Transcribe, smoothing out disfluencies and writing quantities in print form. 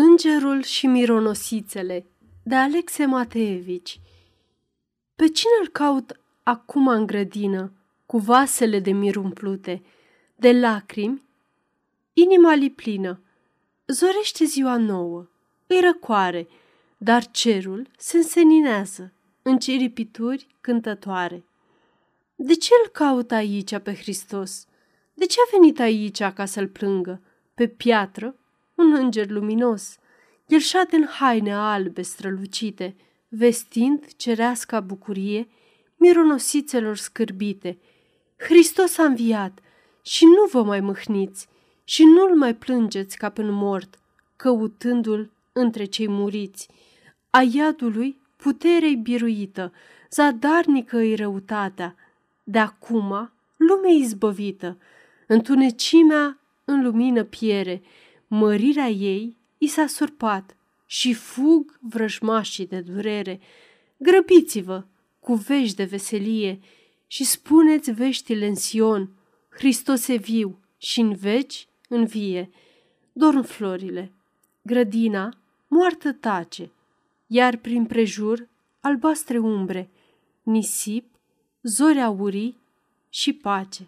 Îngerul și mironosițele, de Alexe Mateevici. Pe cine îl caut acum în grădină, cu vasele de mir umplute, de lacrimi, inima li plină? Zorește ziua nouă, îi răcoare, dar cerul se înseninează în ciripituri cântătoare. De ce îl caut aici pe Hristos? De ce a venit aici ca să-l plângă? Pe piatră, un înger luminos. El șade în haine albe strălucite, vestind cereasca bucurie mironosițelor scârbite. Hristos a înviat și nu vă mai mâhniți și nu-l mai plângeți ca până mort, căutându-l între cei muriți. A iadului putere-i biruită, zadarnică-i răutatea, de acum lume izbăvită, întunecimea în lumină piere, mărirea ei i s-a surpat și fug vrăjmașii de durere. Grăbiți-vă cu vești de veselie și spuneți veștile în Sion, Hristos e viu și în veci învie. Dorm florile, grădina moartă tace, iar prin prejur albastre umbre, nisip, zori aurii și pace.